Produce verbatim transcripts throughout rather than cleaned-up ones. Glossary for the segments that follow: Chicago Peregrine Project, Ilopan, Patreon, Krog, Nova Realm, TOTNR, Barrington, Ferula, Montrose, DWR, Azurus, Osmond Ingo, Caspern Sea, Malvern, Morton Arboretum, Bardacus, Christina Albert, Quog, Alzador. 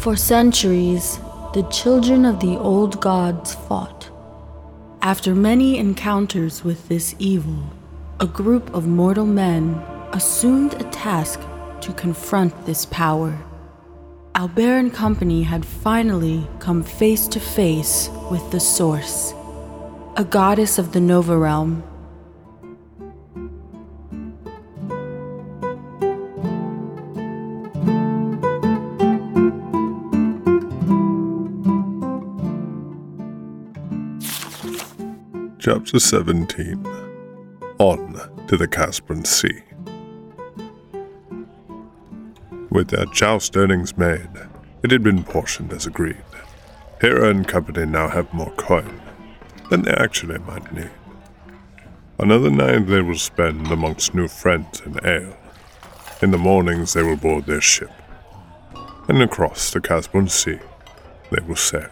For centuries, the children of the old gods fought. After many encounters with this evil, a group of mortal men assumed a task to confront this power. Albert and company had finally come face to face with the source, a goddess of the Nova Realm. Chapter seventeen. On to the Caspern Sea. With their joust earnings made, it had been portioned as agreed. Hera and company now have more coin than they actually might need. Another night they will spend amongst new friends and ale. In the mornings they will board their ship, and across the Caspern Sea they will sail.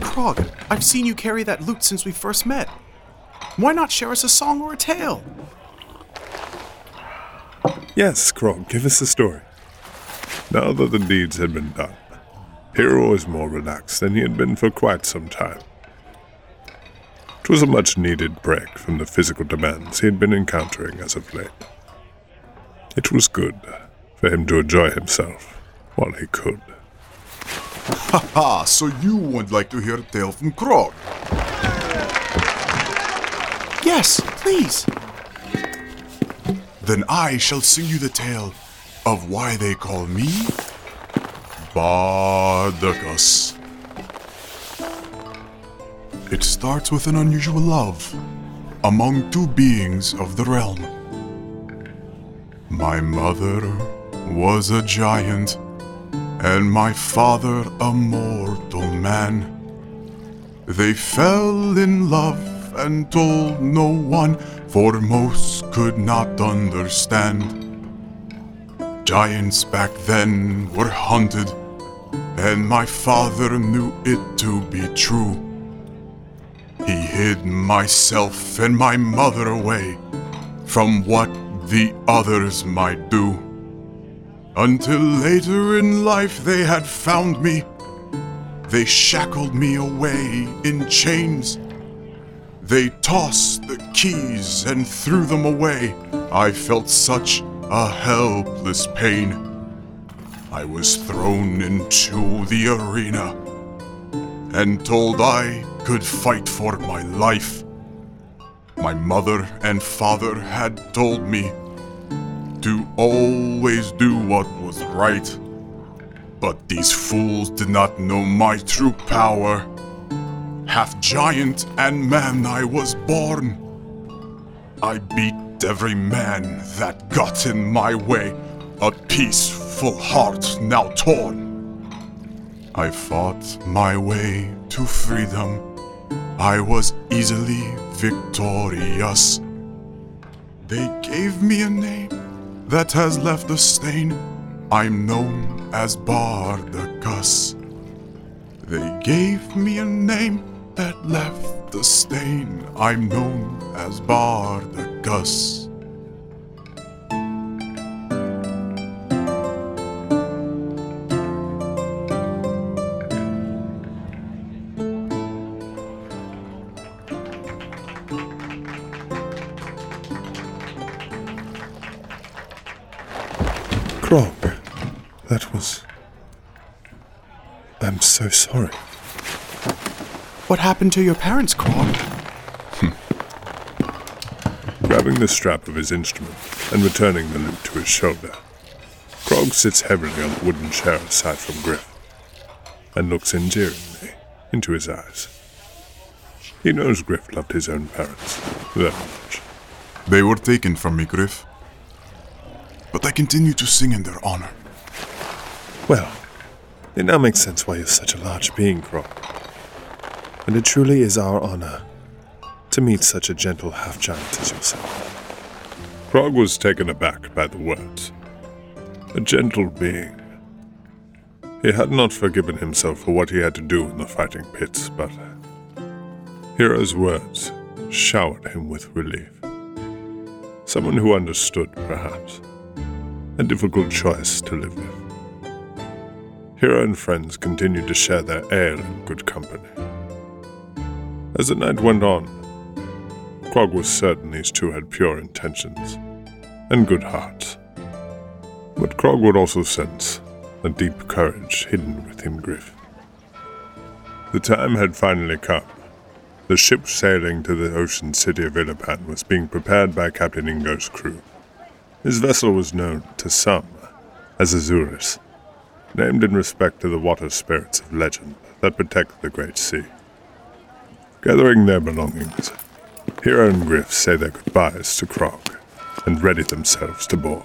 Krog, I've seen you carry that lute since we first met. Why not share us a song or a tale? Yes, Krog, give us the story. Now that the deeds had been done, Hero was more relaxed than he had been for quite some time. It was a much-needed break from the physical demands he had been encountering as of late. It was good for him to enjoy himself while he could. Ha ha, so you would like to hear a tale from Krog? Yes, please. Then I shall sing you the tale of why they call me Bardacus. It starts with an unusual love among two beings of the realm. My mother was a giant, and my father a mortal man. They fell in love and told no one, for most could not understand. Giants back then were hunted, and my father knew it to be true. He hid myself and my mother away from what the others might do, until later in life they had found me. They shackled me away in chains. They tossed the keys and threw them away. I felt such a helpless pain. I was thrown into the arena and told I could fight for my life. My mother and father had told me to always do what was right, but these fools did not know my true power. Half giant and man I was born. I beat every man that got in my way, a peaceful heart now torn. I fought my way to freedom. I was easily victorious. They gave me a name that has left a stain. I'm known as Bardacus. They gave me a name that left a stain. I'm known as Bardacus. Krog, that was... I'm so sorry. What happened to your parents, Krog? Grabbing the strap of his instrument and returning the lute to his shoulder, Krog sits heavily on the wooden chair aside from Griff and looks endearingly into his eyes. He knows Griff loved his own parents very much. They were taken from me, Griff, but I continue to sing in their honor. Well, it now makes sense why you're such a large being, Krog. And it truly is our honor to meet such a gentle half-giant as yourself. Krog was taken aback by the words. A gentle being. He had not forgiven himself for what he had to do in the fighting pits, but Hera's words showered him with relief. Someone who understood, perhaps. A difficult choice to live with. Hera and friends continued to share their ale in good company. As the night went on, Quog was certain these two had pure intentions and good hearts. But Quog would also sense a deep courage hidden within Griff. The time had finally come. The ship sailing to the ocean city of Ilopan was being prepared by Captain Ingo's crew. His vessel was known to some as Azurus, named in respect to the water spirits of legend that protect the great sea. Gathering their belongings, Hera and Griff say their goodbyes to Quog and ready themselves to board.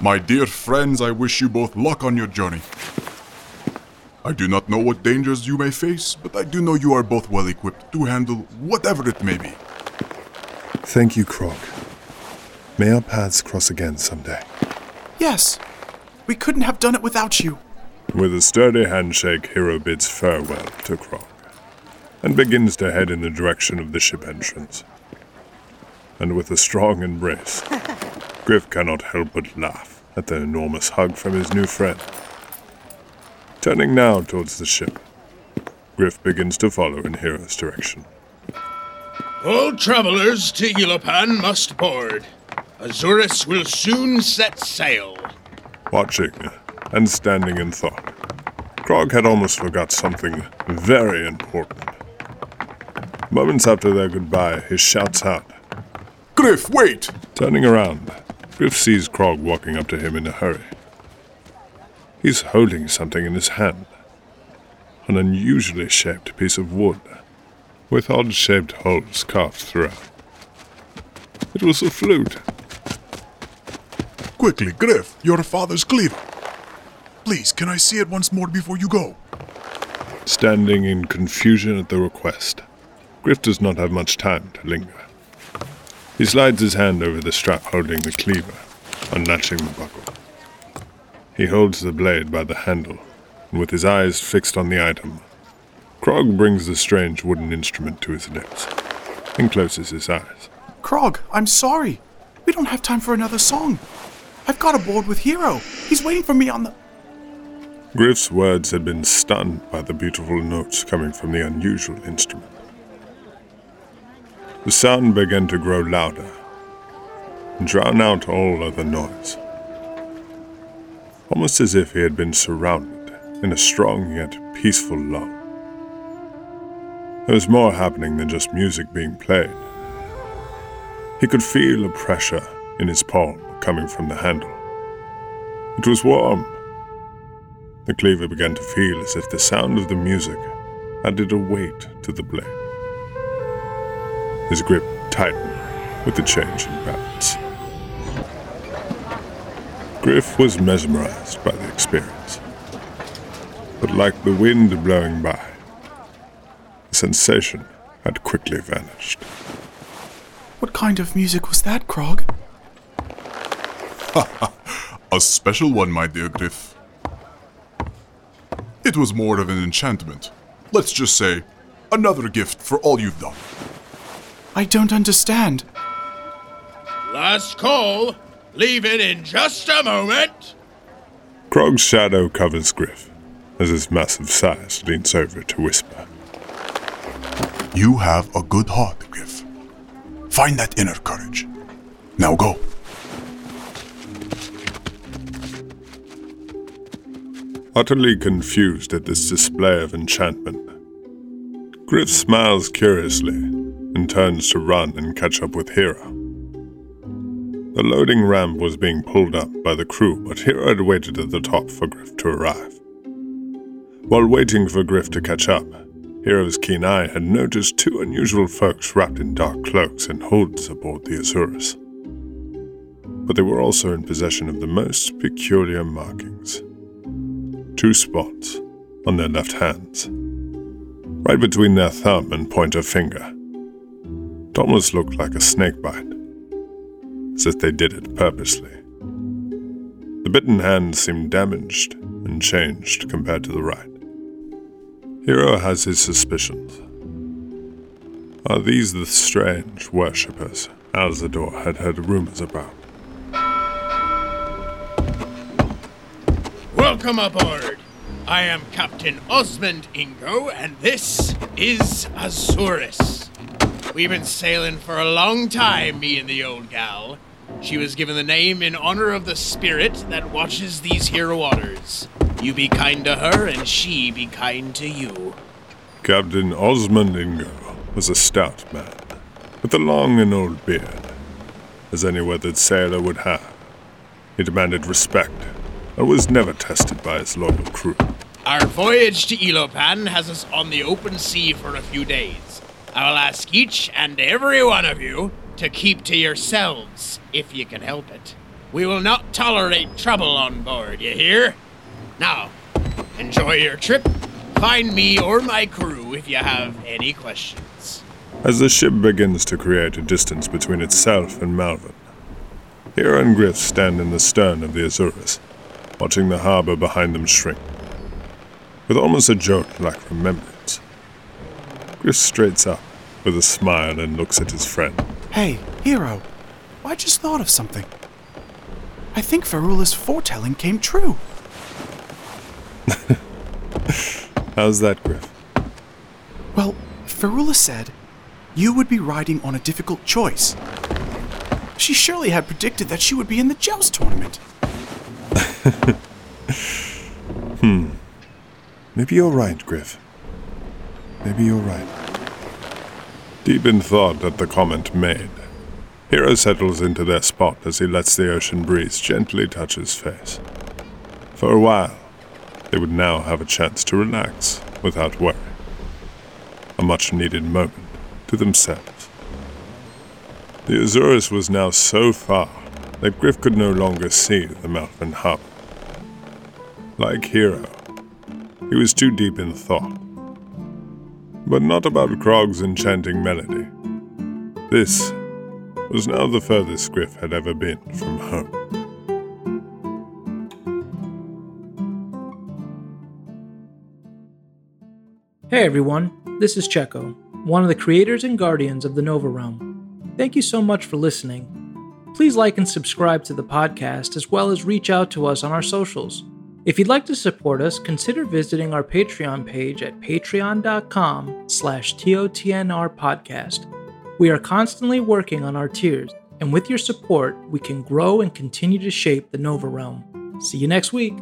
My dear friends, I wish you both luck on your journey. I do not know what dangers you may face, but I do know you are both well equipped to handle whatever it may be. Thank you, Quog. May our paths cross again someday. Yes, we couldn't have done it without you. With a sturdy handshake, Hera bids farewell to Quog, and begins to head in the direction of the ship entrance. And with a strong embrace, Griff cannot help but laugh at the enormous hug from his new friend. Turning now towards the ship, Griff begins to follow in Hera's direction. All travelers to Ilopan must board. Azurus will soon set sail. Watching and standing in thought, Quog had almost forgot something very important. Moments after their goodbye, he shouts out, Griff, wait! Turning around, Griff sees Quog walking up to him in a hurry. He's holding something in his hand, an unusually shaped piece of wood, with odd-shaped holes carved throughout. It was a flute. Quickly, Griff, your father's cleaver. Please, can I see it once more before you go? Standing in confusion at the request, Griff does not have much time to linger. He slides his hand over the strap holding the cleaver, unlatching the buckle. He holds the blade by the handle, and with his eyes fixed on the item, Quog brings the strange wooden instrument to his lips, and closes his eyes. Quog, I'm sorry. We don't have time for another song. I've got aboard with Hero. He's waiting for me on the... Griff's words had been stunned by the beautiful notes coming from the unusual instrument. The sound began to grow louder, and drown out all other noise, almost as if he had been surrounded in a strong yet peaceful lull. There was more happening than just music being played. He could feel a pressure in his palm coming from the handle. It was warm. The cleaver began to feel as if the sound of the music added a weight to the blade. His grip tightened with the change in balance. Griff was mesmerized by the experience, but like the wind blowing by, the sensation had quickly vanished. What kind of music was that, Quog? A special one, my dear Griff. It was more of an enchantment. Let's just say, another gift for all you've done. I don't understand. Last call. Leave it in just a moment. Quog's shadow covers Griff as his massive size leans over to whisper. You have a good heart, Griff. Find that inner courage. Now go. Utterly confused at this display of enchantment, Griff smiles curiously and turns to run and catch up with Hera. The loading ramp was being pulled up by the crew, but Hera had waited at the top for Griff to arrive. While waiting for Griff to catch up, Hera's keen eye had noticed two unusual folks wrapped in dark cloaks and hoods aboard the Azurus. But they were also in possession of the most peculiar markings. Two spots on their left hands, right between their thumb and pointer finger. It almost looked like a snake bite, as if they did it purposely. The bitten hand seemed damaged and changed compared to the right. Hero has his suspicions. Are these the strange worshippers Alzador had heard rumors about? Welcome aboard. I am Captain Osmond Ingo, and this is Azurus. We've been sailing for a long time, me and the old gal. She was given the name in honor of the spirit that watches these here waters. You be kind to her, and she be kind to you. Captain Osmond Ingo was a stout man, with a long and old beard, as any weathered sailor would have. He demanded respect, and was never tested by his loyal crew. Our voyage to Ilopan has us on the open sea for a few days. I will ask each and every one of you to keep to yourselves, if you can help it. We will not tolerate trouble on board, you hear? Now, enjoy your trip. Find me or my crew if you have any questions. As the ship begins to create a distance between itself and Malvern, Hera and Griff stand in the stern of the Azurus, watching the harbor behind them shrink, with almost a joke-like remembrance. Griff straightens up with a smile and looks at his friend. Hey, Hero, I just thought of something. I think Ferula's foretelling came true. How's that, Griff? Well, Ferula said you would be riding on a difficult choice. She surely had predicted that she would be in the joust tournament. hmm. Maybe you're right, Griff. Maybe you're right. Deep in thought at the comment made, Hero settles into their spot as he lets the ocean breeze gently touch his face. For a while, they would now have a chance to relax without worry. A much-needed moment to themselves. The Azurus was now so far that Griff could no longer see the Malvern harbor. Like Hero, he was too deep in thought. But not about Krog's enchanting melody. This was now the furthest Griff had ever been from home. Hey everyone, this is Checo, one of the creators and guardians of the Nova Realm. Thank you so much for listening. Please like and subscribe to the podcast, as well as reach out to us on our socials. If you'd like to support us, consider visiting our Patreon page at patreon.com slash TOTNR podcast. We are constantly working on our tiers, and with your support, we can grow and continue to shape the Nova Realm. See you next week.